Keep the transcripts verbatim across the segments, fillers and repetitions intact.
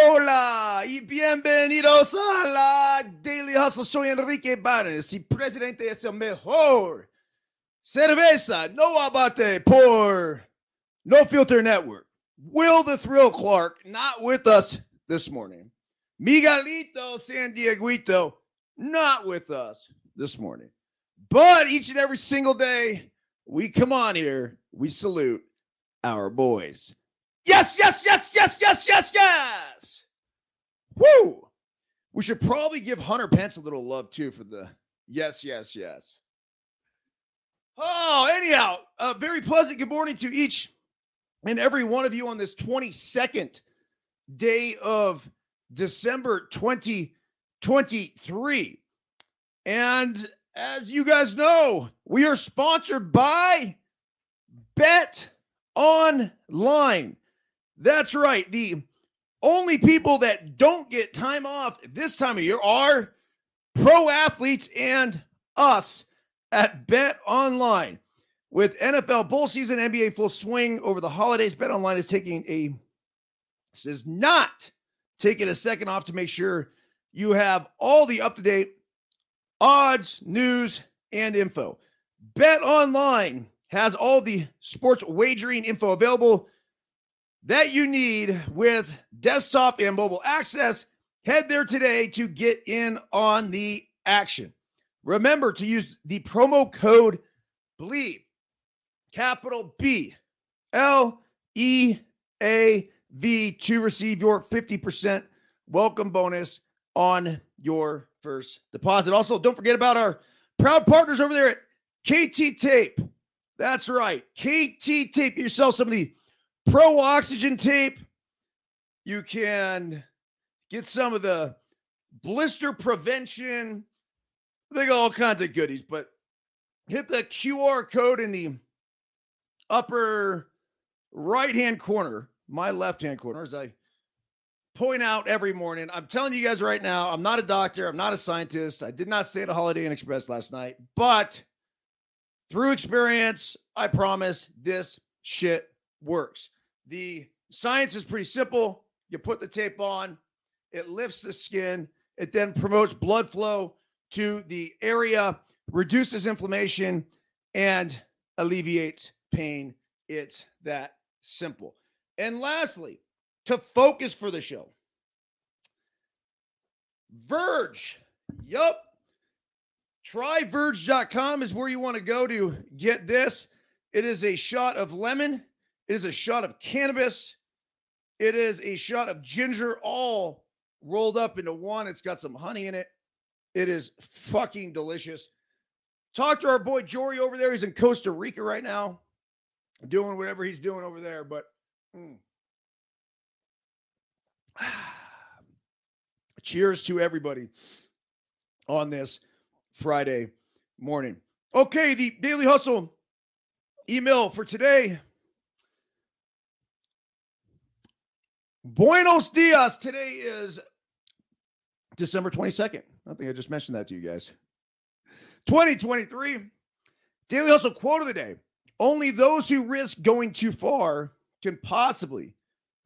Hola y bienvenidos a la Daily Hustle. Soy Enrique Barnes y presidente es el mejor cerveza no abate por No Filter Network. Will the Thrill Clark not with us this morning. Miguelito San Dieguito not with us this morning. But each and every single day we come on here, we salute our boys. Yes, yes, yes, yes, yes, yes, yes. Woo! We should probably give Hunter Pence a little love, too, for the yes, yes, yes. Oh, anyhow, a very pleasant good morning to each and every one of you on this twenty-second day of December twenty twenty-three. And as you guys know, we are sponsored by BetOnline. That's right. The only people that don't get time off this time of year are pro athletes and us at BetOnline. With N F L bowl season, N B A full swing over the holidays, BetOnline is taking a is not taking a second off to make sure you have all the up-to-date odds, news, and info. BetOnline has all the sports wagering info available that you need with desktop and mobile access. Head there today to get in on the action. Remember to use the promo code BLEAV, capital B, L, E, A, V, to receive your fifty percent welcome bonus on your first deposit. Also, don't forget about our proud partners over there at K T Tape. That's right, K T Tape. You sell some of the Pro Oxygen tape. You can get some of the blister prevention. They got all kinds of goodies, but hit the Q R code in the upper right-hand corner, my left-hand corner, as I point out every morning. I'm telling you guys right now, I'm not a doctor. I'm not a scientist. I did not stay at a Holiday Inn Express last night, but through experience, I promise this shit works. The science is pretty simple. You put the tape on, it lifts the skin, it then promotes blood flow to the area, reduces inflammation, and alleviates pain. It's that simple. And lastly, to focus for the show, Verge. Yup. Tryverge dot com is where you want to go to get this. It is a shot of lemon. It is a shot of cannabis. It is a shot of ginger, all rolled up into one. It's got some honey in it. It is fucking delicious. Talk to our boy Jory over there. He's in Costa Rica right now, doing whatever he's doing over there. But mm. Cheers to everybody on this Friday morning. Okay, the Daily Hustle email for today. Buenos dias. Today is December twenty-second. I think I just mentioned that to you guys. twenty twenty-three. Daily Hustle quote of the day. Only those who risk going too far can possibly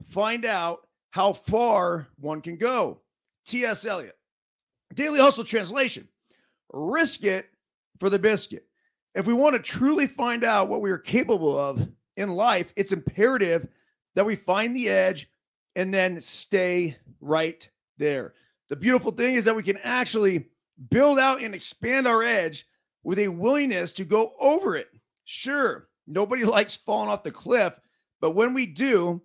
find out how far one can go. T S. Eliot. Daily Hustle translation. Risk it for the biscuit. If we want to truly find out what we are capable of in life, it's imperative that we find the edge and then stay right there. The beautiful thing is that we can actually build out and expand our edge with a willingness to go over it. Sure, nobody likes falling off the cliff, but when we do,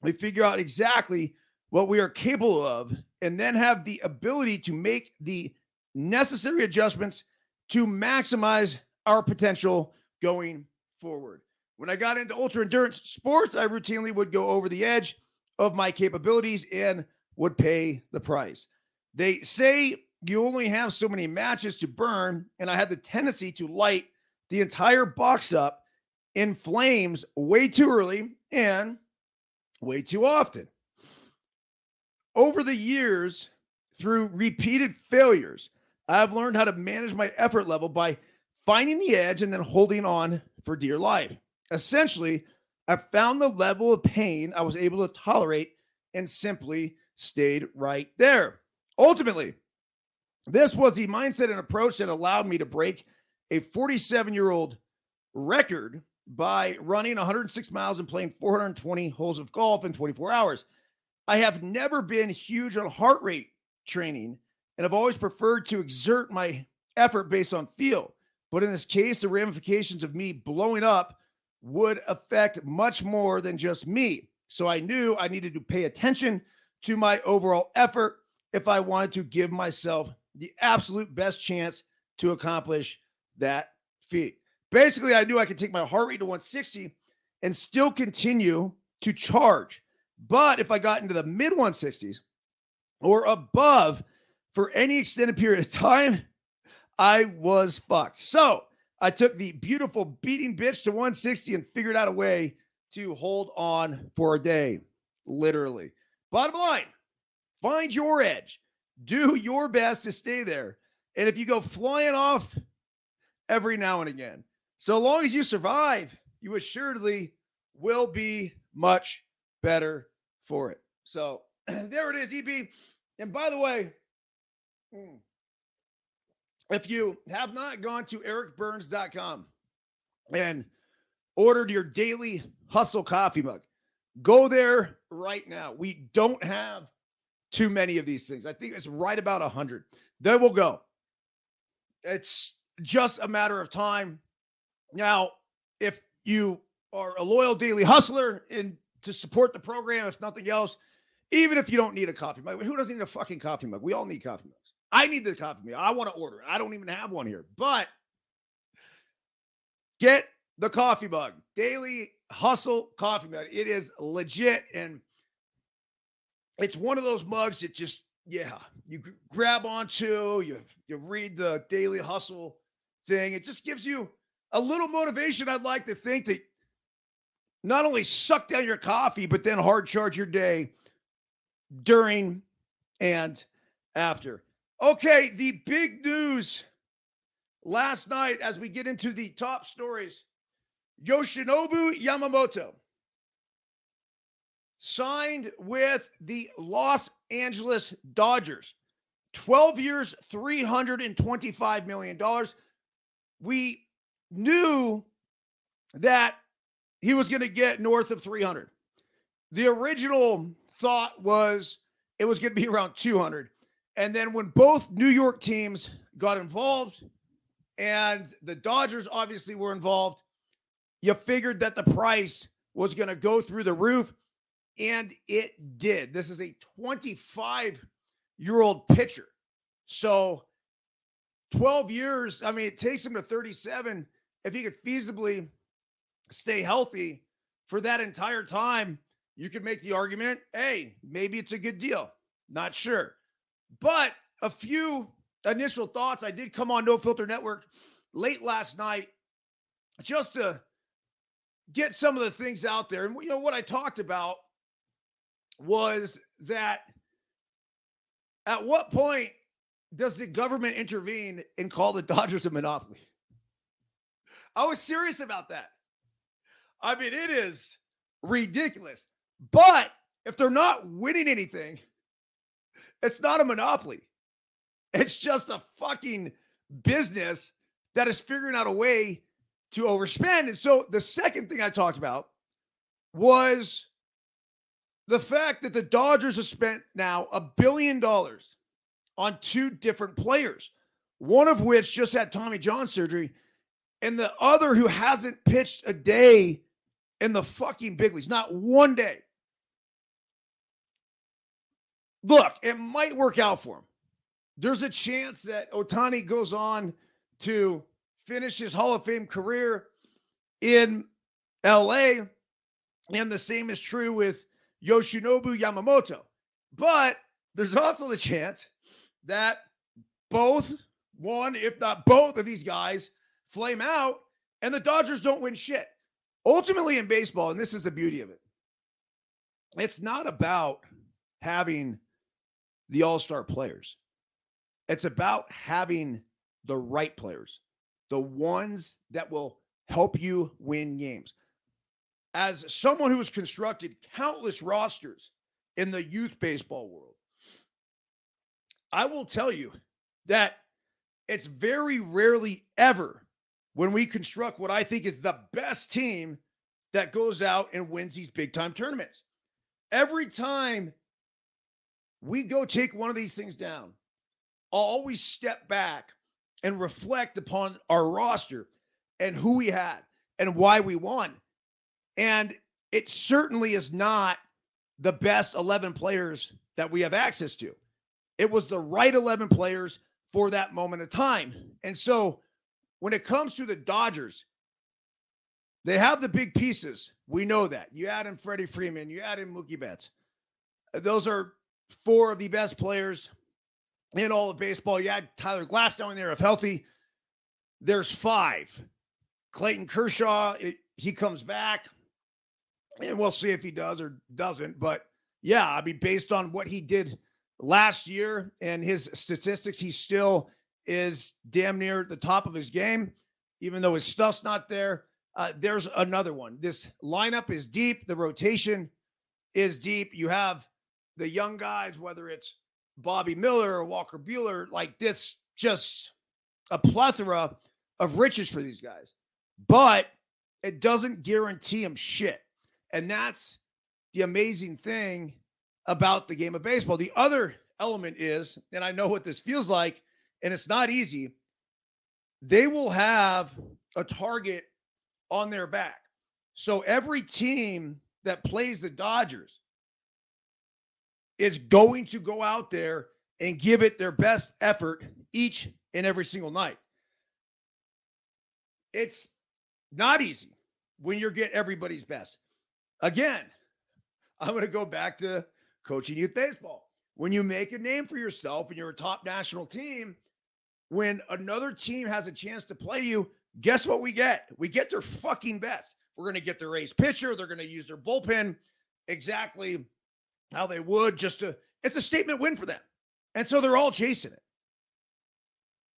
we figure out exactly what we are capable of and then have the ability to make the necessary adjustments to maximize our potential going forward. When I got into ultra endurance sports, I routinely would go over the edge of my capabilities and would pay the price. They say you only have so many matches to burn, and I had the tendency to light the entire box up in flames way too early and way too often. Over the years, through repeated failures, I've learned how to manage my effort level by finding the edge and then holding on for dear life. Essentially, I found the level of pain I was able to tolerate and simply stayed right there. Ultimately, this was the mindset and approach that allowed me to break a forty-seven-year-old record by running one hundred six miles and playing four hundred twenty holes of golf in twenty-four hours. I have never been huge on heart rate training, and I've always preferred to exert my effort based on feel. But in this case, the ramifications of me blowing up would affect much more than just me. So I knew I needed to pay attention to my overall effort if I wanted to give myself the absolute best chance to accomplish that feat. Basically, I knew I could take my heart rate to one sixty and still continue to charge. But if I got into the mid one sixties or above for any extended period of time, I was fucked. So I took the beautiful beating bitch to one sixty and figured out a way to hold on for a day, literally. Bottom line, find your edge. Do your best to stay there. And if you go flying off every now and again, so long as you survive, you assuredly will be much better for it. So there it is, E B. And by the way, mm, if you have not gone to eric burns dot com and ordered your daily hustle coffee mug, go there right now. We don't have too many of these things. I think it's right about one hundred. They will go. It's just a matter of time. Now, if you are a loyal daily hustler and to support the program, if nothing else, even if you don't need a coffee mug, who doesn't need a fucking coffee mug? We all need coffee mugs. I need the coffee mug. I want to order it. I don't even have one here. But get the coffee mug. Daily Hustle coffee mug. It is legit. And it's one of those mugs that just, yeah, you grab onto, you, you read the Daily Hustle thing. It just gives you a little motivation, I'd like to think, that not only suck down your coffee, but then hard charge your day during and after. Okay, the big news last night as we get into the top stories, Yoshinobu Yamamoto signed with the Los Angeles Dodgers. twelve years, three hundred twenty-five million dollars. We knew that he was going to get north of three hundred. The original thought was it was going to be around two hundred. And then when both New York teams got involved and the Dodgers obviously were involved, you figured that the price was going to go through the roof, and it did. This is a twenty-five-year-old pitcher. So twelve years, I mean, it takes him to thirty-seven. If he could feasibly stay healthy for that entire time, you could make the argument, hey, maybe it's a good deal. Not sure. But a few initial thoughts. I did come on No Filter Network late last night just to get some of the things out there. And, you know, what I talked about was that at what point does the government intervene and call the Dodgers a monopoly? I was serious about that. I mean, it is ridiculous. But if they're not winning anything, it's not a monopoly. It's just a fucking business that is figuring out a way to overspend. And so the second thing I talked about was the fact that the Dodgers have spent now a billion dollars on two different players, one of which just had Tommy John surgery, and the other who hasn't pitched a day in the fucking big leagues, not one day. Look, it might work out for him. There's a chance that Ohtani goes on to finish his Hall of Fame career in L A, and the same is true with Yoshinobu Yamamoto. But there's also the chance that both, one, if not both of these guys flame out and the Dodgers don't win shit. Ultimately in baseball, and this is the beauty of it, it's not about having the all-star players. It's about having the right players, the ones that will help you win games. As someone who has constructed countless rosters in the youth baseball world. I will tell you that it's very rarely ever when we construct what I think is the best team that goes out and wins these big-time tournaments. Every time we go take one of these things down, I'll always step back and reflect upon our roster and who we had and why we won. And it certainly is not the best eleven players that we have access to. It was the right eleven players for that moment of time. And so when it comes to the Dodgers, they have the big pieces. We know that. You add in Freddie Freeman. You add in Mookie Betts. Those are four of the best players in all of baseball. You add Tyler Glasnow in there if healthy. There's five. Clayton Kershaw, it, he comes back. And we'll see if he does or doesn't. But, yeah, I mean, based on what he did last year and his statistics, he still is damn near the top of his game, even though his stuff's not there. Uh, there's another one. This lineup is deep. The rotation is deep. You have the young guys, whether it's Bobby Miller or Walker Buehler, like this, just a plethora of riches for these guys. But it doesn't guarantee them shit. And that's the amazing thing about the game of baseball. The other element is, and I know what this feels like, and it's not easy, they will have a target on their back. So every team that plays the Dodgers is going to go out there and give it their best effort each and every single night. It's not easy when you get everybody's best. Again, I'm going to go back to coaching youth baseball. When you make a name for yourself and you're a top national team, when another team has a chance to play you, guess what we get? We get their fucking best. We're going to get their ace pitcher. They're going to use their bullpen exactly how they would just to, it's a statement win for them. And so they're all chasing it.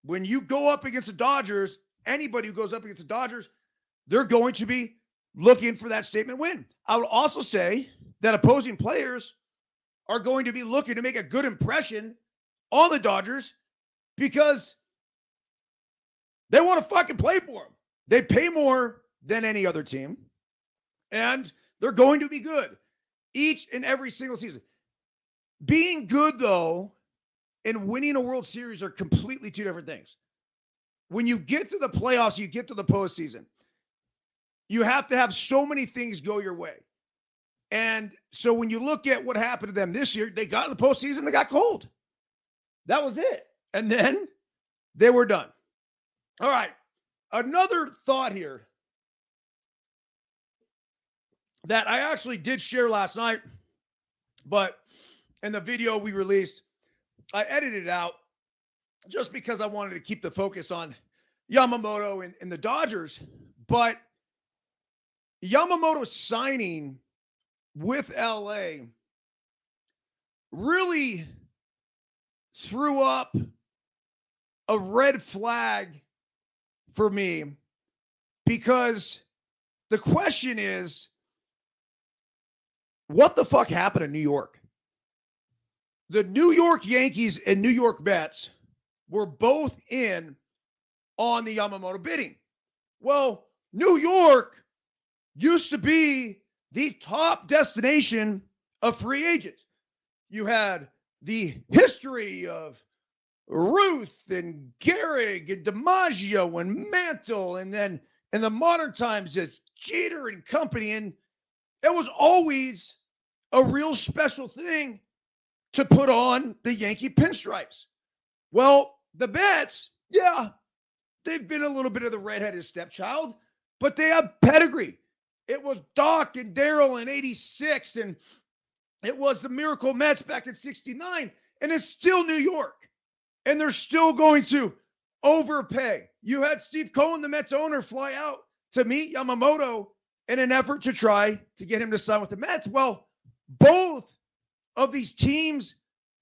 When you go up against the Dodgers, anybody who goes up against the Dodgers, they're going to be looking for that statement win. I would also say that opposing players are going to be looking to make a good impression on the Dodgers because they want to fucking play for them. They pay more than any other team, and they're going to be good each and every single season. Being good, though, and winning a World Series are completely two different things. When you get to the playoffs, you get to the postseason, you have to have so many things go your way. And so when you look at what happened to them this year, they got in the postseason, they got cold. That was it. And then they were done. All right, another thought here that I actually did share last night, but in the video we released, I edited it out just because I wanted to keep the focus on Yamamoto and, and the Dodgers. But Yamamoto signing with L A really threw up a red flag for me, because the question is, what the fuck happened in New York? The New York Yankees and New York Mets were both in on the Yamamoto bidding. Well, New York used to be the top destination of free agents. You had the history of Ruth and Gehrig and DiMaggio and Mantle, and then in the modern times it's Jeter and company, and it was always a real special thing to put on the Yankee pinstripes. Well, the Mets, yeah, they've been a little bit of the redheaded stepchild, but they have pedigree. It was Doc and Daryl in eighty-six, and it was the Miracle Mets back in sixty-nine, and it's still New York. And they're still going to overpay. You had Steve Cohen, the Mets owner, fly out to meet Yamamoto in an effort to try to get him to sign with the Mets. Well, both of these teams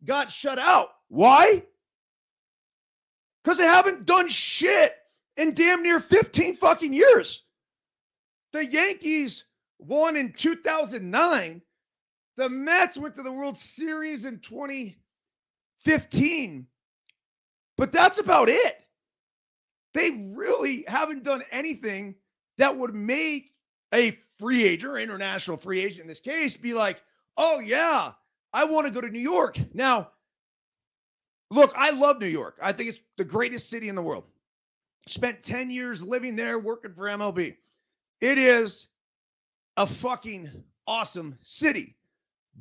got shut out. Why? Because they haven't done shit in damn near fifteen fucking years. The Yankees won in two thousand nine The Mets went to the World Series in twenty fifteen, but that's about it. They really haven't done anything that would make a free agent or international free agent in this case be like, oh, yeah, I want to go to New York. Now, look, I love New York. I think it's the greatest city in the world. Spent ten years living there, working for M L B. It is a fucking awesome city,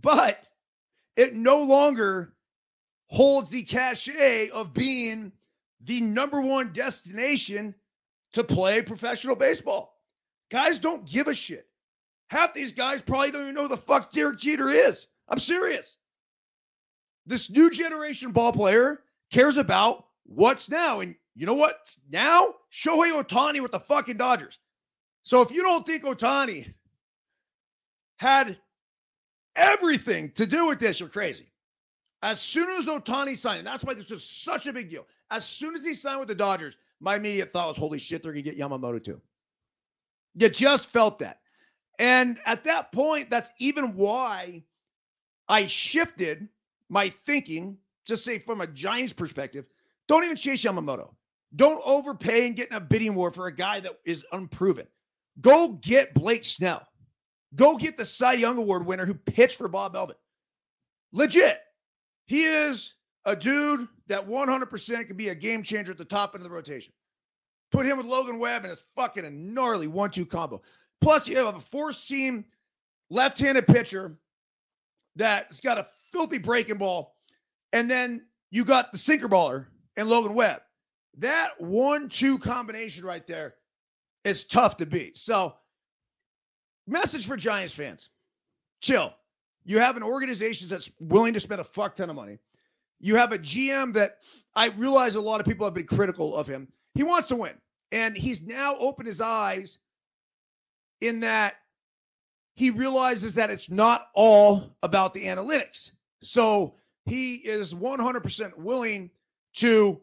but it no longer holds the cachet of being the number one destination to play professional baseball. Guys don't give a shit. Half these guys probably don't even know who the fuck Derek Jeter is. I'm serious. This new generation ballplayer cares about what's now. And you know what's now? Shohei Ohtani with the fucking Dodgers. So if you don't think Ohtani had everything to do with this, you're crazy. As soon as Ohtani signed, and that's why this was such a big deal. As soon as he signed with the Dodgers, my immediate thought was, holy shit, they're going to get Yamamoto too. You just felt that. And at that point, that's even why I shifted my thinking, just say from a Giants perspective, don't even chase Yamamoto. Don't overpay and get in a bidding war for a guy that is unproven. Go get Blake Snell. Go get the Cy Young Award winner who pitched for Bob Melvin. Legit. He is a dude that one hundred percent could be a game changer at the top end of the rotation. Put him with Logan Webb and it's fucking a gnarly one two combo. Plus, you have a four-seam left-handed pitcher that's got a filthy breaking ball. And then you got the sinker baller and Logan Webb. That one two combination right there is tough to beat. So, message for Giants fans. Chill. You have an organization that's willing to spend a fuck ton of money. You have a G M that I realize a lot of people have been critical of him. He wants to win. And he's now opened his eyes in that he realizes that it's not all about the analytics. So he is one hundred percent willing to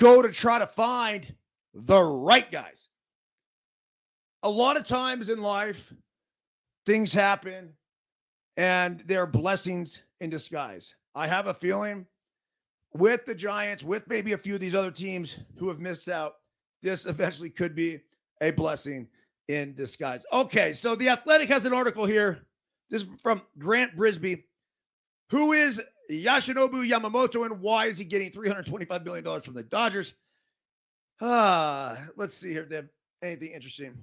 go to try to find the right guys. A lot of times in life, things happen and they're blessings in disguise. I have a feeling with the Giants, with maybe a few of these other teams who have missed out, this eventually could be a blessing in disguise. Okay, so The Athletic has an article here. This is from Grant Brisby. Who is Yoshinobu Yamamoto and why is he getting three hundred twenty-five million dollars from the Dodgers? Uh, let's see here if they have anything interesting.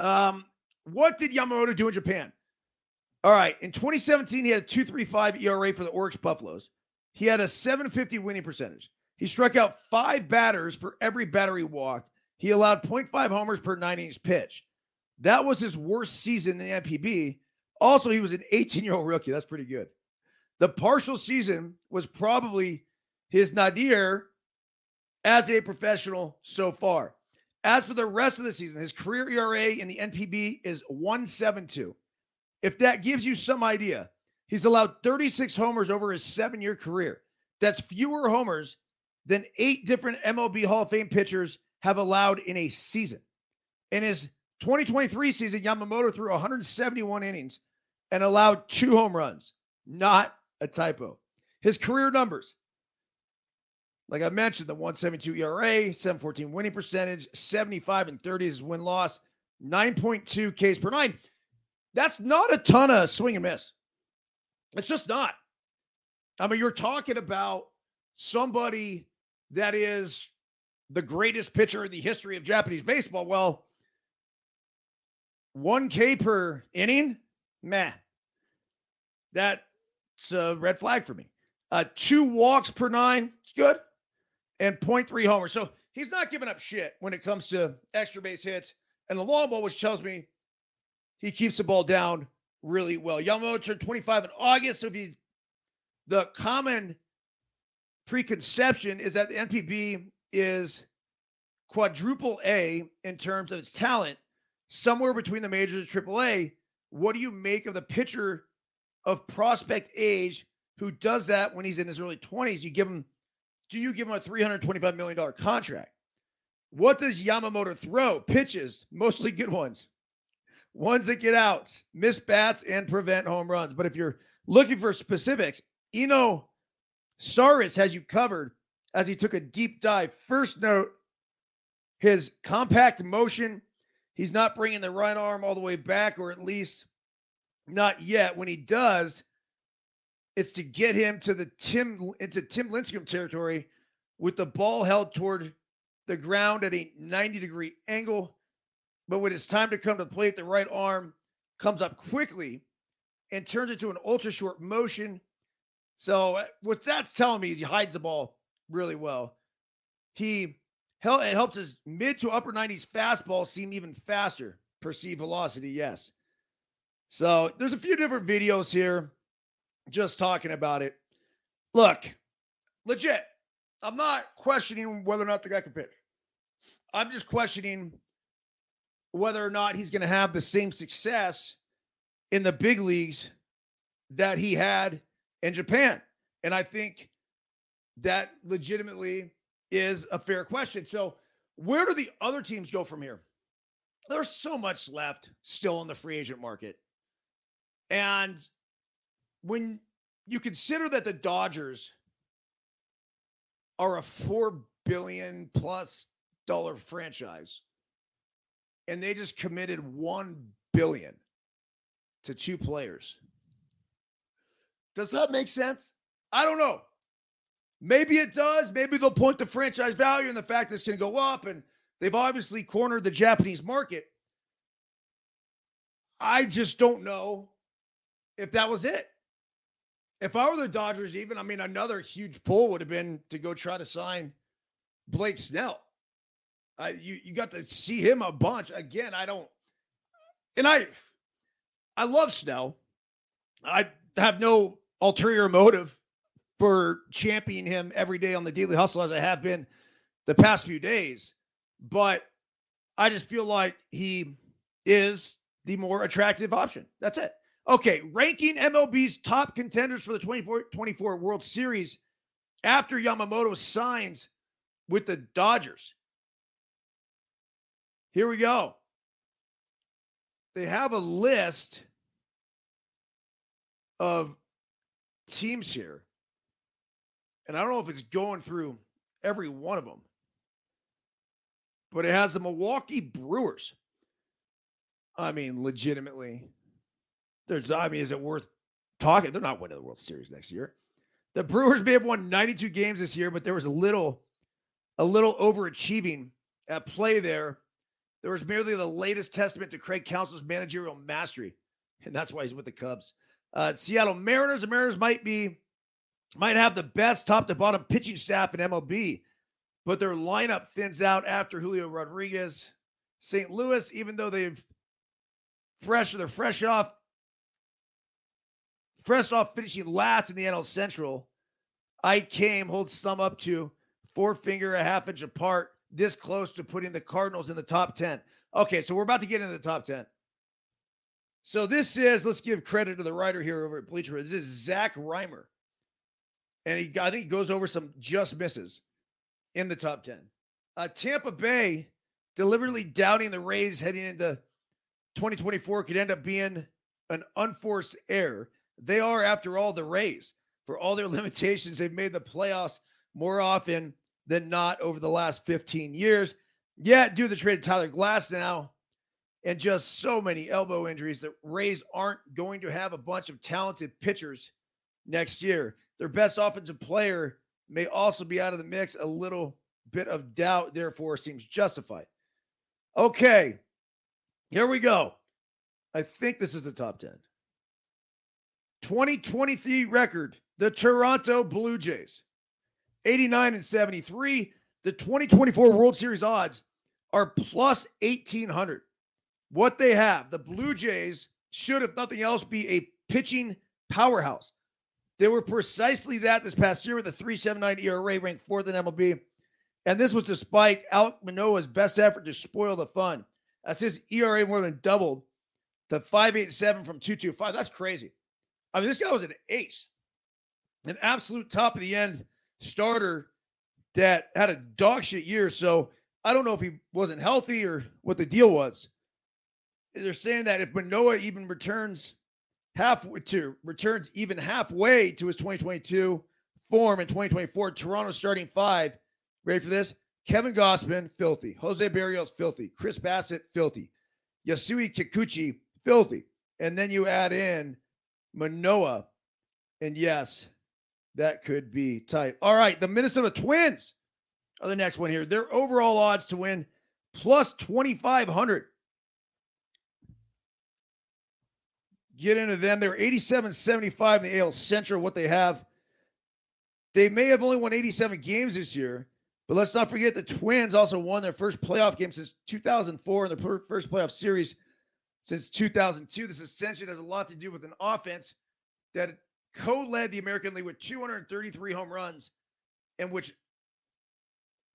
Um, what did Yamamoto do in Japan? All right, in twenty seventeen, he had a two point three five E R A for the Oryx Buffaloes. He had a seven fifty winning percentage. He struck out five batters for every batter he walked. He allowed point five homers per nine innings pitch. That was his worst season in the M P B. Also, he was an eighteen-year-old rookie. That's pretty good. The partial season was probably his nadir as a professional so far. As for the rest of the season, his career E R A in the N P B is one point seven two. If that gives you some idea, he's allowed thirty-six homers over his seven-year career. That's fewer homers than eight different M L B Hall of Fame pitchers have allowed in a season. In his twenty twenty-three season, Yamamoto threw one hundred seventy-one innings and allowed two home runs. Not a typo. His career numbers, like I mentioned, the one point seven two E R A, seven fourteen winning percentage, seventy-five and thirty is win-loss, nine point two Ks per nine. That's not a ton of swing and miss. It's just not. I mean, you're talking about somebody that is the greatest pitcher in the history of Japanese baseball. Well, one K per inning? Meh. That's a red flag for me. Uh, two walks per nine? It's good. And point three homers. So he's not giving up shit when it comes to extra base hits. And the long ball, which tells me he keeps the ball down really well. Yamamoto turned twenty-five in August. So if he's, the common preconception is that the N P B is quadruple A in terms of its talent, somewhere between the majors and triple A. What do you make of the pitcher of prospect age who does that when he's in his early twenties? You give him, do you give him a three hundred twenty-five million dollars contract? What does Yamamoto throw? Pitches, mostly good ones. ones that get out, miss bats, and prevent home runs. But if you're looking for specifics, Eno Saris has you covered as he took a deep dive. First note, his compact motion, he's not bringing the right arm all the way back, or at least not yet. When he does, it's to get him to the Tim into Tim Lincecum territory with the ball held toward the ground at a ninety-degree angle. But when it's time to come to the plate, the right arm comes up quickly and turns into an ultra-short motion. So what that's telling me is he hides the ball really well. He hel- it helps his mid to upper nineties fastball seem even faster. Perceived velocity, yes. So there's a few different videos here just talking about it. Look, legit, I'm not questioning whether or not the guy can pitch. I'm just questioning whether or not he's going to have the same success in the big leagues that he had in Japan. And I think that legitimately is a fair question. So where do the other teams go from here? There's so much left still in the free agent market. And when you consider that the Dodgers are a four billion dollars plus dollar franchise, and they just committed one billion dollars to two players. Does that make sense? I don't know. Maybe it does. Maybe they'll point to franchise value and the fact that it's going to go up, and they've obviously cornered the Japanese market. I just don't know if that was it. If I were the Dodgers even, I mean, another huge pull would have been to go try to sign Blake Snell. Uh, you, you got to see him a bunch. Again, I don't, and I, I love Snell. I have no ulterior motive for championing him every day on the Daily Hustle as I have been the past few days. But I just feel like he is the more attractive option. That's it. Okay, ranking M L B's top contenders for the twenty-four twenty-four World Series after Yamamoto signs with the Dodgers. Here we go. They have a list of teams here. And I don't know if it's going through every one of them. But it has the Milwaukee Brewers. I mean, legitimately. There's, I mean, is it worth talking? They're not winning the World Series next year. The Brewers may have won ninety-two games this year, but there was a little, a little overachieving at play there. There was merely the latest testament to Craig Counsell's managerial mastery, and that's why he's with the Cubs. Uh, Seattle Mariners. The Mariners might be, might have the best top-to-bottom pitching staff in M L B, but their lineup thins out after Julio Rodriguez. Saint Louis, even though they've fresh, they're fresh off, fresh off finishing last in the N L Central. I came holds some up to four finger a half inch apart. This close to putting the Cardinals in the top ten. Okay, so we're about to get into the top ten. So this is, let's give credit to the writer here over at Bleacher. This is Zach Reimer. And he, I think he goes over some just misses in the top ten. Uh, Tampa Bay, deliberately doubting the Rays heading into twenty twenty-four could end up being an unforced error. They are, after all, the Rays. For all their limitations, they've made the playoffs more often than not over the last fifteen years. Yet, due to the trade of Tyler Glasnow and just so many elbow injuries, the Rays aren't going to have a bunch of talented pitchers next year. Their best offensive player may also be out of the mix. A little bit of doubt, therefore, seems justified. Okay, here we go. I think this is the top ten. twenty twenty-three record, the Toronto Blue Jays. eighty-nine and seventy-three. The twenty twenty-four World Series odds are plus eighteen hundred. What they have, the Blue Jays should, if nothing else, be a pitching powerhouse. They were precisely that this past year with a three point seven nine E R A, ranked fourth in M L B. And this was despite Alec Manoa's best effort to spoil the fun, as his E R A more than doubled to five point eight seven from two point two five. That's crazy. I mean, this guy was an ace, an absolute top of the end starter that had a dog shit year. So I don't know if he wasn't healthy or what the deal was. they're saying that if Manoa even returns half to returns even halfway to his twenty twenty-two form in twenty twenty-four, Toronto starting five. Ready for this? Kevin Gausman, filthy. Jose Berrios, filthy. Chris Bassett, filthy. Yasui Kikuchi, filthy. And then you add in Manoa. And yes, that could be tight. All right, the Minnesota Twins are the next one here. Their overall odds to win, plus twenty-five hundred. Get into them. They're eighty-seven seventy-five in the A L Central, what they have. They may have only won eighty-seven games this year, but let's not forget the Twins also won their first playoff game since two thousand four and their first playoff series since two thousand two. This essentially has a lot to do with an offense that co-led the American League with two hundred thirty-three home runs, and which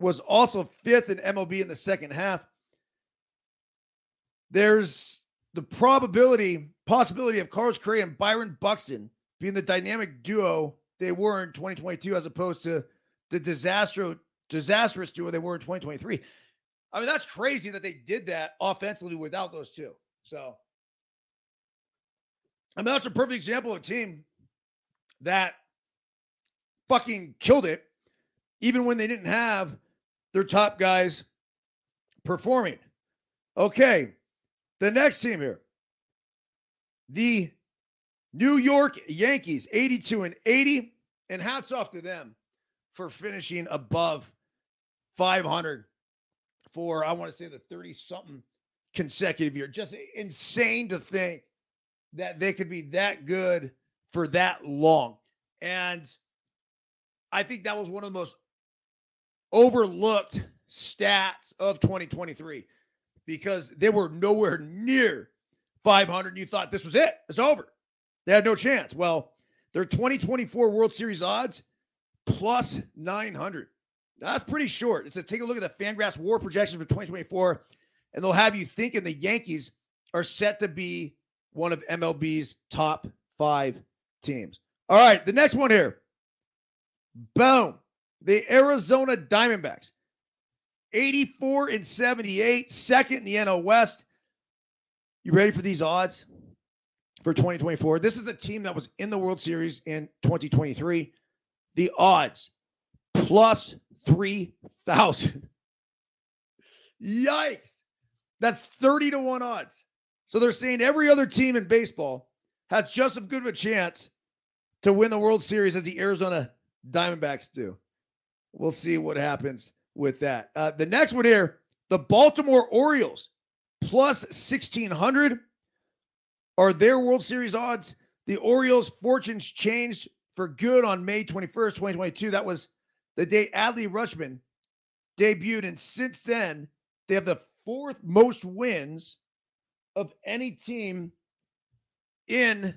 was also fifth in M L B in the second half. There's the probability, possibility of Carlos Correa and Byron Buxton being the dynamic duo they were in twenty twenty-two as opposed to the disaster, disastrous duo they were in twenty twenty-three. I mean, that's crazy that they did that offensively without those two. So, I mean, that's a perfect example of a team that fucking killed it, even when they didn't have their top guys performing. Okay, the next team here, the New York Yankees, eighty-two and eighty, and hats off to them for finishing above five hundred for, I want to say, the thirty-something consecutive year. Just insane to think that they could be that good for that long. And I think that was one of the most overlooked stats of twenty twenty-three, because they were nowhere near five hundred. You thought this was it. It's over. They had no chance. Well, their twenty twenty-four World Series odds, plus nine hundred. That's pretty short. It's a take a look at the FanGraphs WAR projection for twenty twenty-four, and they'll have you thinking the Yankees are set to be one of M L B's top five teams. All right, the next one here. Boom. The Arizona Diamondbacks, eighty-four and seventy-eight, second in the N L West. You ready for these odds for twenty twenty-four? This is a team that was in the World Series in twenty twenty-three. The odds, plus three thousand. Yikes. That's thirty to one odds. So they're saying every other team in baseball has just as good of a chance to win the World Series as the Arizona Diamondbacks do. We'll see what happens with that. Uh, the next one here, the Baltimore Orioles, plus sixteen hundred are their World Series odds. The Orioles' fortunes changed for good on May twenty-first, twenty twenty-two. That was the day Adley Rutschman debuted, and since then, they have the fourth most wins of any team in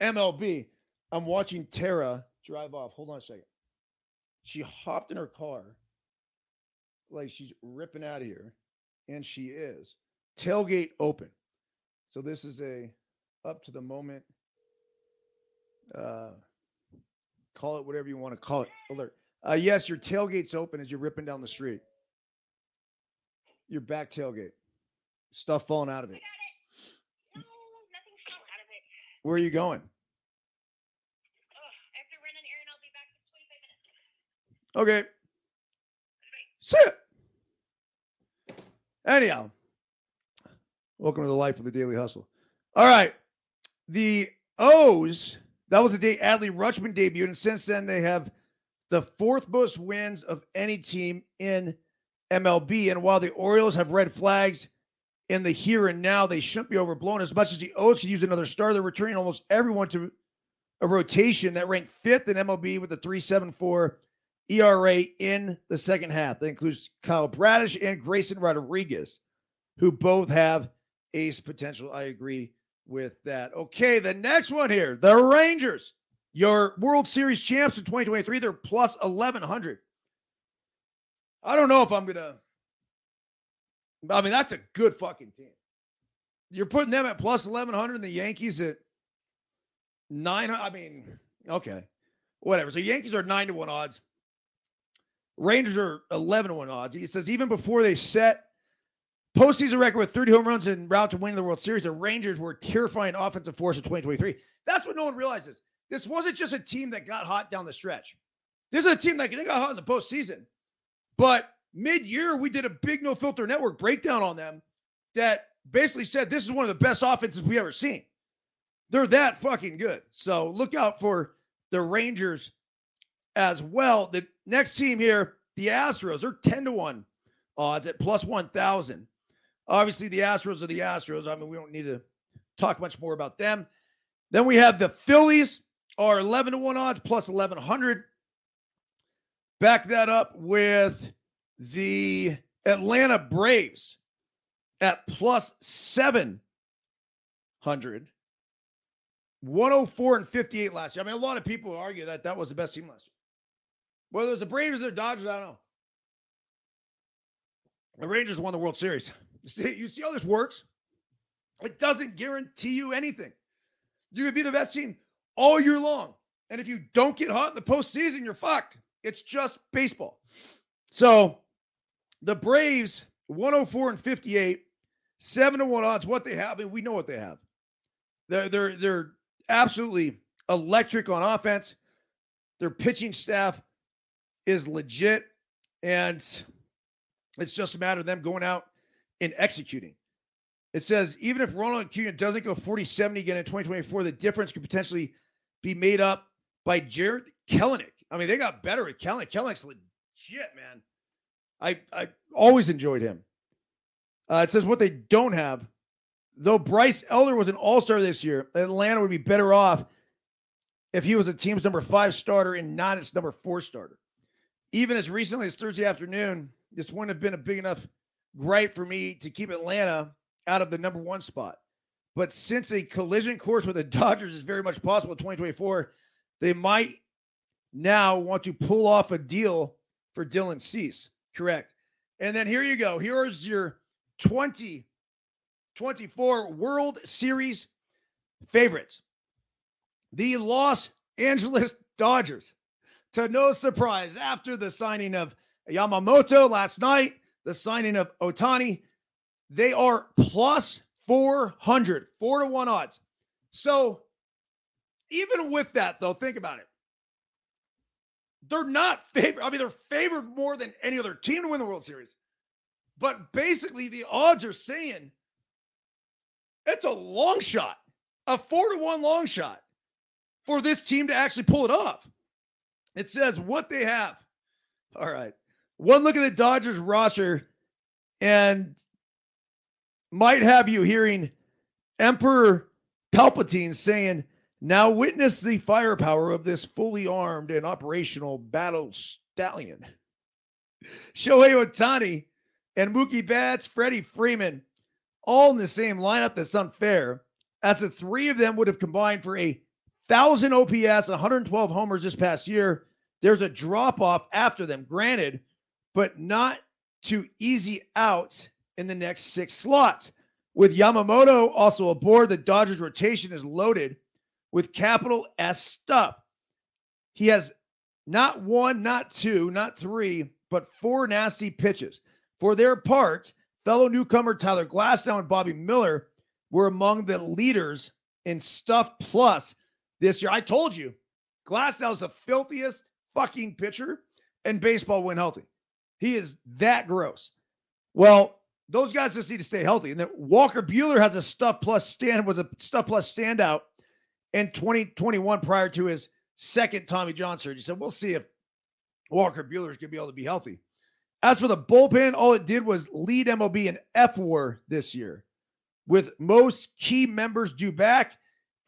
M L B. I'm watching Tara drive off. Hold on a second. She hopped in her car like she's ripping out of here, and she is. Tailgate open. So this is a up to the moment. Uh, call it whatever you want to call it. Alert. Uh, yes, your tailgate's open as you're ripping down the street. Your back tailgate. Stuff falling out of it. I got it. No, nothing's falling out of it. Where are you going? Okay. See ya. Anyhow, welcome to the life of the Daily Hustle. All right. The O's, that was the day Adley Rutschman debuted, and since then they have the fourth most wins of any team in M L B. And while the Orioles have red flags in the here and now, they shouldn't be overblown. As much as the O's could use another star, they're returning almost everyone to a rotation that ranked fifth in M L B with a three point seven four E R A in the second half. That includes Kyle Bradish and Grayson Rodriguez, who both have ace potential. I agree with that. Okay, the next one here, the Rangers, your World Series champs in twenty twenty-three. They're plus eleven hundred. I don't know if I'm going to... I mean, that's a good fucking team. You're putting them at plus eleven hundred and the Yankees at nine hundred. I mean, okay, whatever. So Yankees are nine to one odds. Rangers are eleven to one odds. It says even before they set Postseason record with thirty home runs and route to winning the World Series. The Rangers were a terrifying offensive force in twenty twenty-three. That's what no one realizes. This wasn't just a team that got hot down the stretch. This is a team that they got hot in the postseason. But mid-year, we did a big No Filter Network breakdown on them that basically said this is one of the best offenses we ever seen. They're that fucking good. So look out for the Rangers as well. The next team here, the Astros, they're ten to one odds at plus one thousand. Obviously, the Astros are the Astros. I mean, we don't need to talk much more about them. Then we have the Phillies are eleven to one odds plus eleven hundred. Back that up with the Atlanta Braves at plus seven hundred. one oh four and fifty-eight last year. I mean, a lot of people argue that that was the best team last year. Whether it was the Braves or the Dodgers, I don't know. The Rangers won the World Series. You see, you see how this works? It doesn't guarantee you anything. You could be the best team all year long, and if you don't get hot in the postseason, you're fucked. It's just baseball. So the Braves, one oh four and fifty-eight, seven to one odds. What they have, I mean, we know what they have. They're, they're, they're absolutely electric on offense. Their pitching staff is legit, and it's just a matter of them going out and executing. It says, even if Ronald Acuna doesn't go forty seventy again in twenty twenty-four, the difference could potentially be made up by Jared Kellenick. I mean, they got better at Kellenick. Kellenick's legit, man. I, I always enjoyed him. Uh, it says what they don't have. Though Bryce Elder was an all-star this year, Atlanta would be better off if he was the team's number five starter and not its number four starter. Even as recently as Thursday afternoon, this wouldn't have been a big enough gripe for me to keep Atlanta out of the number one spot. But since a collision course with the Dodgers is very much possible in twenty twenty-four, they might now want to pull off a deal for Dylan Cease. Correct. And then here you go. Here is your twenty twenty-four World Series favorites. The Los Angeles Dodgers. To no surprise, after the signing of Yamamoto last night, the signing of Ohtani, they are plus four hundred, four to one odds. So even with that, though, think about it. They're not favored. I mean, they're favored more than any other team to win the World Series. But basically, the odds are saying it's a long shot, a four to one long shot for this team to actually pull it off. It says what they have. All right. One look at the Dodgers roster and might have you hearing Emperor Palpatine saying, now witness the firepower of this fully armed and operational battle stallion. Shohei Ohtani and Mookie Betts, Freddie Freeman, all in the same lineup. That's unfair, as the three of them would have combined for a one thousand O P S, one hundred twelve homers this past year. There's a drop-off after them, granted, but not too easy out in the next six slots. With Yamamoto also aboard, the Dodgers' rotation is loaded with capital S stuff. He has not one, not two, not three, but four nasty pitches. For their part, fellow newcomer Tyler Glasnow and Bobby Miller were among the leaders in stuff plus this year. I told you, Glasnow's the filthiest fucking pitcher in baseball when healthy. He is that gross. Well, those guys just need to stay healthy. And then Walker Buehler has a stuff plus stand was a stuff plus standout in twenty twenty-one prior to his second Tommy John surgery. So we'll see if Walker Buehler is going to be able to be healthy. As for the bullpen, all it did was lead M L B in F W A R this year. With most key members due back,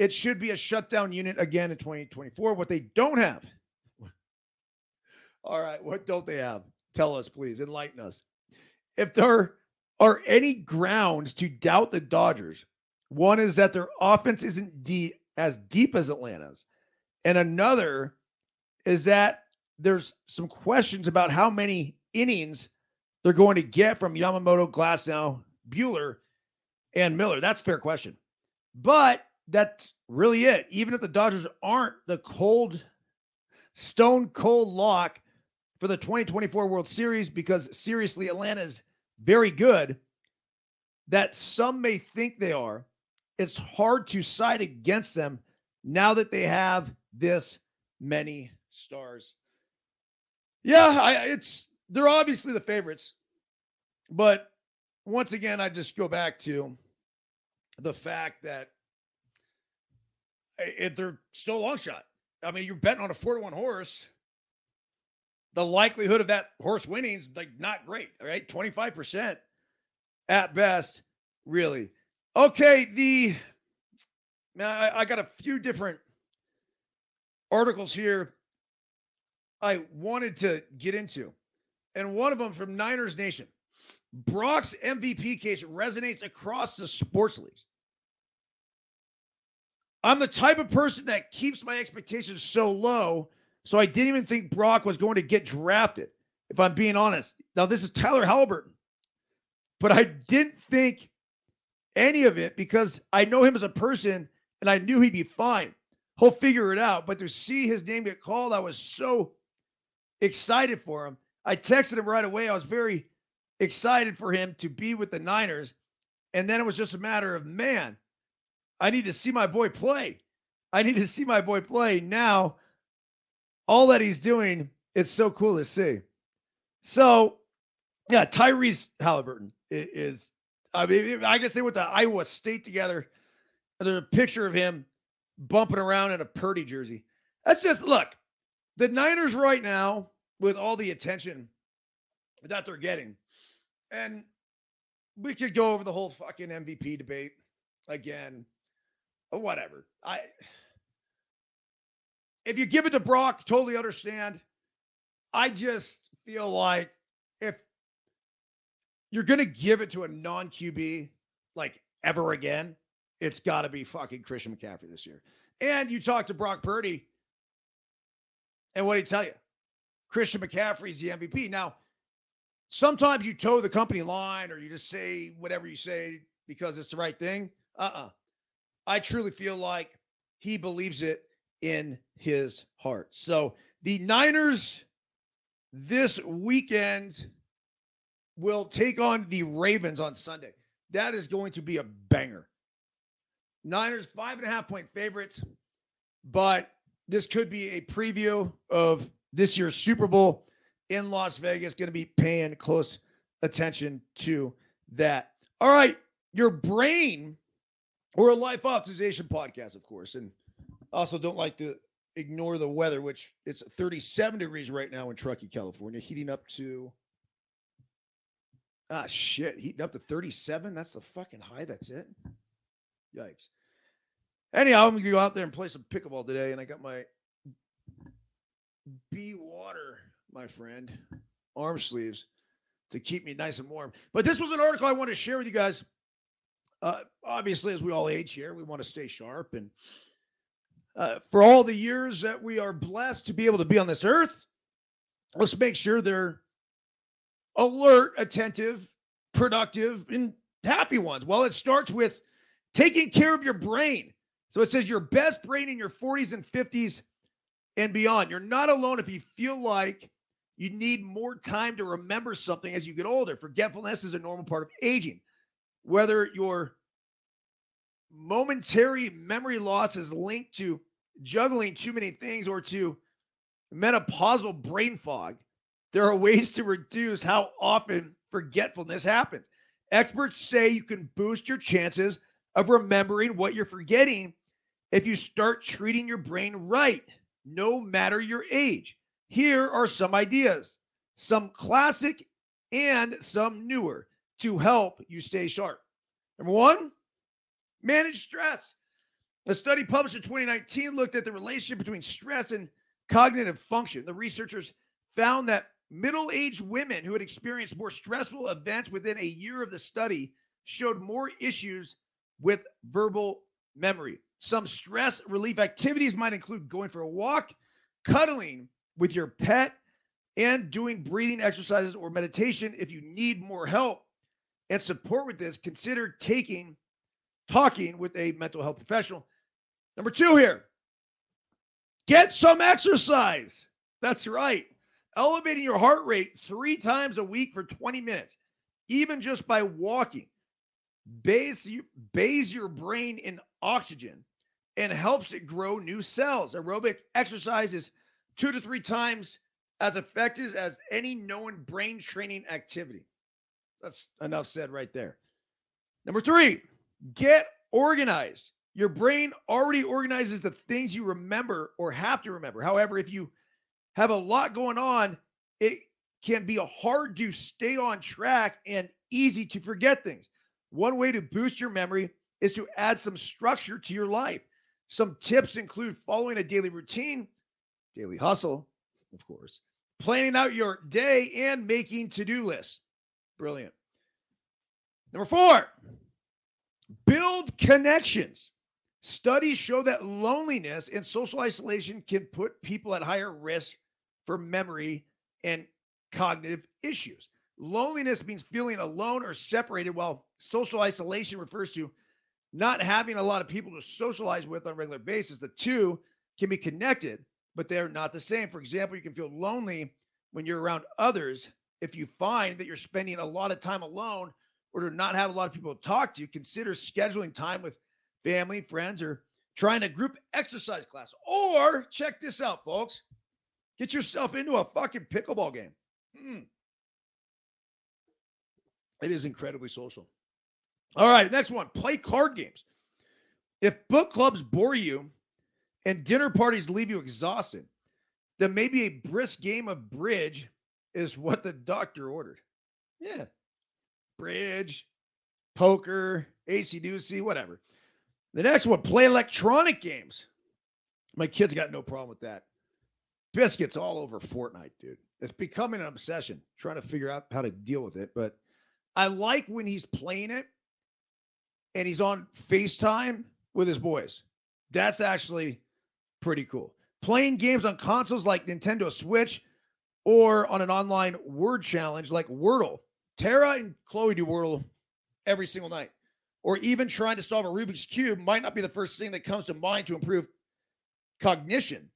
it should be a shutdown unit again in twenty twenty-four. What they don't have. All right, what don't they have? Tell us, please. Enlighten us. If there are any grounds to doubt the Dodgers, one is that their offense isn't de- as deep as Atlanta's. And another is that there's some questions about how many innings they're going to get from Yamamoto, Glasnow, Buehler, and Miller. That's a fair question. But that's really it. Even if the Dodgers aren't the cold, stone cold lock for the twenty twenty-four World Series, because seriously, Atlanta's very good, that some may think they are, it's hard to side against them now that they have this many stars. Yeah, I, it's they're obviously the favorites. But once again, I just go back to the fact that if they're still a long shot. I mean, you're betting on a four to one horse. The likelihood of that horse winning is like not great, right? twenty-five percent at best, really. Okay, the man, I, I got a few different articles here I wanted to get into. And one of them from Niners Nation. Brock's M V P case resonates across the sports leagues. I'm the type of person that keeps my expectations so low, so I didn't even think Brock was going to get drafted, if I'm being honest. Now, this is Tyler Halliburton, but I didn't think any of it because I know him as a person, and I knew he'd be fine. He'll figure it out, but to see his name get called, I was so excited for him. I texted him right away. I was very excited for him to be with the Niners, and then it was just a matter of, man, I need to see my boy play. I need to see my boy play. Now, all that he's doing, it's so cool to see. So, yeah, Tyrese Halliburton is, I mean, I guess they went to Iowa State together, and there's a picture of him bumping around in a Purdy jersey. That's just, look, the Niners right now, with all the attention that they're getting, and we could go over the whole fucking M V P debate again. Whatever. I, if you give it to Brock, totally understand. I just feel like if you're going to give it to a non-Q B like ever again, it's got to be fucking Christian McCaffrey this year. And you talk to Brock Purdy, and what did he tell you? Christian McCaffrey's the M V P. Now, sometimes you toe the company line or you just say whatever you say because it's the right thing. Uh-uh. I truly feel like he believes it in his heart. So the Niners this weekend will take on the Ravens on Sunday. That is going to be a banger. Niners five and a half point favorites, but this could be a preview of this year's Super Bowl in Las Vegas. Going to be paying close attention to that. All right, your brain. Or a life optimization podcast, of course. And also don't like to ignore the weather, which it's thirty-seven degrees right now in Truckee, California, heating up to, ah, shit, heating up to thirty-seven. That's the fucking high. That's it. Yikes. Anyhow, I'm going to go out there and play some pickleball today. And I got my B water, my friend, arm sleeves to keep me nice and warm. But this was an article I wanted to share with you guys. Uh, obviously, as we all age here, we want to stay sharp. And uh, for all the years that we are blessed to be able to be on this earth, let's make sure they're alert, attentive, productive, and happy ones. Well, it starts with taking care of your brain. So it says your best brain in your forties and fifties and beyond. You're not alone if you feel like you need more time to remember something as you get older. Forgetfulness is a normal part of aging. Whether your momentary memory loss is linked to juggling too many things or to menopausal brain fog, there are ways to reduce how often forgetfulness happens. Experts say you can boost your chances of remembering what you're forgetting if you start treating your brain right, no matter your age. Here are some ideas, some classic and some newer, to help you stay sharp. Number one, manage stress. A study published in twenty nineteen looked at the relationship between stress and cognitive function. The researchers found that middle-aged women who had experienced more stressful events within a year of the study showed more issues with verbal memory. Some stress relief activities might include going for a walk, cuddling with your pet, and doing breathing exercises or meditation. If you need more help and support with this, consider taking, talking with a mental health professional. Number two here, get some exercise. That's right. Elevating your heart rate three times a week for twenty minutes, even just by walking. bathes you, bathes your brain in oxygen and helps it grow new cells. Aerobic exercise is two to three times as effective as any known brain training activity. That's enough said right there. Number three, get organized. Your brain already organizes the things you remember or have to remember. However, if you have a lot going on, it can be hard to stay on track and easy to forget things. One way to boost your memory is to add some structure to your life. Some tips include following a daily routine, daily hustle, of course, planning out your day, and making to-do lists. Brilliant. Number four, build connections. Studies show that loneliness and social isolation can put people at higher risk for memory and cognitive issues. Loneliness means feeling alone or separated, while social isolation refers to not having a lot of people to socialize with on a regular basis. The two can be connected, but they're not the same. For example, you can feel lonely when you're around others. If you find that you're spending a lot of time alone or do not have a lot of people to talk to, consider scheduling time with family, friends, or trying a group exercise class. Or check this out, folks. Get yourself into a fucking pickleball game. Mm. It is incredibly social. All right, next one. Play card games. If book clubs bore you and dinner parties leave you exhausted, then maybe a brisk game of bridge is what the doctor ordered. Yeah. Bridge, poker, A C D C, whatever. The next one, play electronic games. My kids got no problem with that. Biscuits all over Fortnite, dude. It's becoming an obsession, trying to figure out how to deal with it. But I like when he's playing it and he's on FaceTime with his boys. That's actually pretty cool. Playing games on consoles like Nintendo Switch or on an online word challenge like Wordle. Tara and Chloe do Wordle every single night. Or even trying to solve a Rubik's Cube might not be the first thing that comes to mind to improve cognition.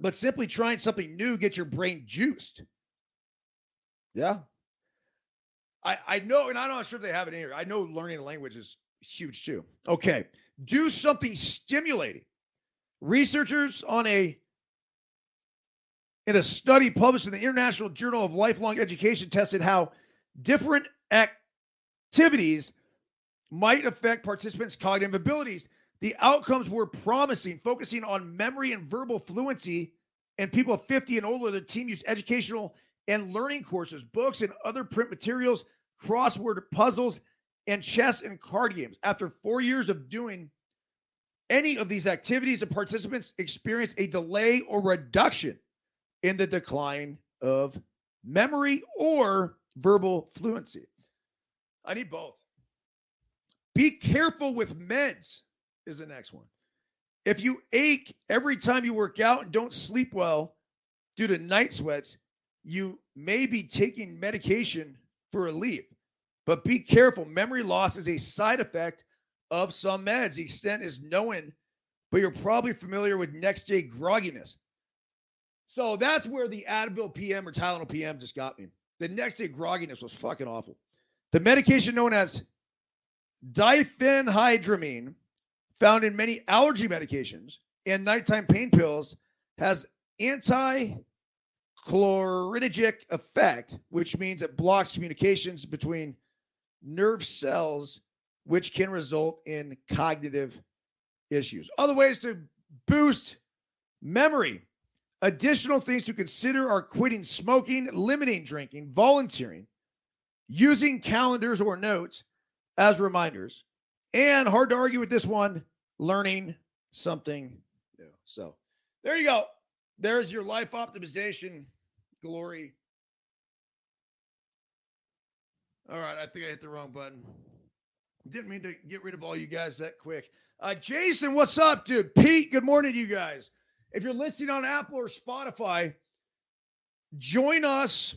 But simply trying something new gets your brain juiced. Yeah. I, I know, and I'm not sure if they have it in here. I know learning a language is huge too. Okay. Do something stimulating. Researchers on a in a study published in the International Journal of Lifelong Education tested how different activities might affect participants' cognitive abilities. The outcomes were promising, focusing on memory and verbal fluency, and people fifty and older. The team used educational and learning courses, books, and other print materials, crossword puzzles, and chess and card games. After four years of doing any of these activities, the participants experienced a delay or reduction in the decline of memory or verbal fluency. I need both. Be careful with meds is the next one. If you ache every time you work out and don't sleep well due to night sweats, you may be taking medication for relief, but be careful. Memory loss is a side effect of some meds. The extent is known, but you're probably familiar with next day grogginess. So that's where the Advil P M or Tylenol P M just got me. The next day grogginess was fucking awful. The medication known as diphenhydramine, found in many allergy medications and nighttime pain pills, has anti cholinergic effect, which means it blocks communications between nerve cells, which can result in cognitive issues. Other ways to boost memory. Additional things to consider are quitting smoking, limiting drinking, volunteering, using calendars or notes as reminders, and hard to argue with this one, learning something new. So there you go. There's your life optimization glory. All right, I think I hit the wrong button. Didn't mean to get rid of all you guys that quick. Uh, Jason, what's up, dude? Pete, good morning to you guys. If you're listening on Apple or Spotify, join us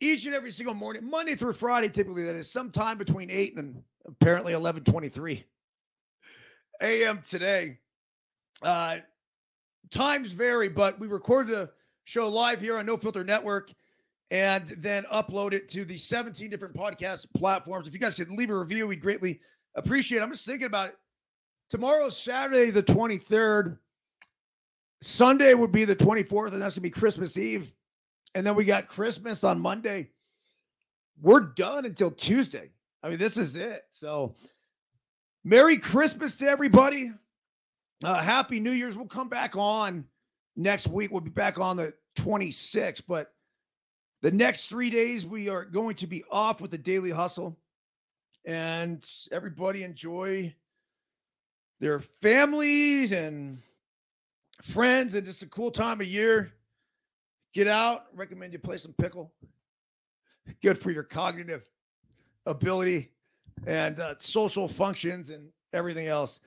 each and every single morning, Monday through Friday, typically that is, sometime between eight and apparently eleven twenty-three a.m. today. Uh, times vary, but we record the show live here on No Filter Network, and then upload it to the seventeen different podcast platforms. If you guys could leave a review, we'd greatly appreciate it. I'm just thinking about it. Tomorrow's Saturday, the twenty-third. Sunday would be the twenty-fourth, and that's going to be Christmas Eve. And then we got Christmas on Monday. We're done until Tuesday. I mean, this is it. So Merry Christmas to everybody. Uh, Happy New Year's. We'll come back on next week. We'll be back on the twenty-sixth. But the next three days, we are going to be off with the Daily Hustle. And everybody enjoy their families and friends and just a cool time of year. Get out. Recommend you play some pickle. Good for your cognitive ability and uh, social functions and everything else.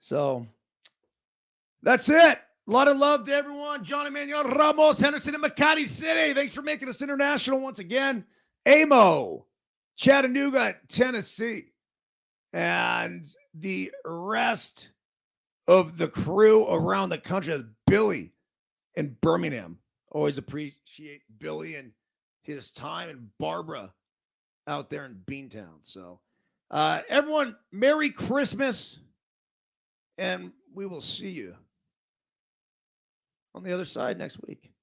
So that's it. A lot of love to everyone. John Emmanuel Ramos, Henderson, and McCarty City. Thanks for making us international once again. Amo, Chattanooga, Tennessee. And the rest of the crew around the country. Billy in Birmingham. Always appreciate Billy and his time, and Barbara out there in Beantown. So uh, everyone, Merry Christmas. And we will see you on the other side next week.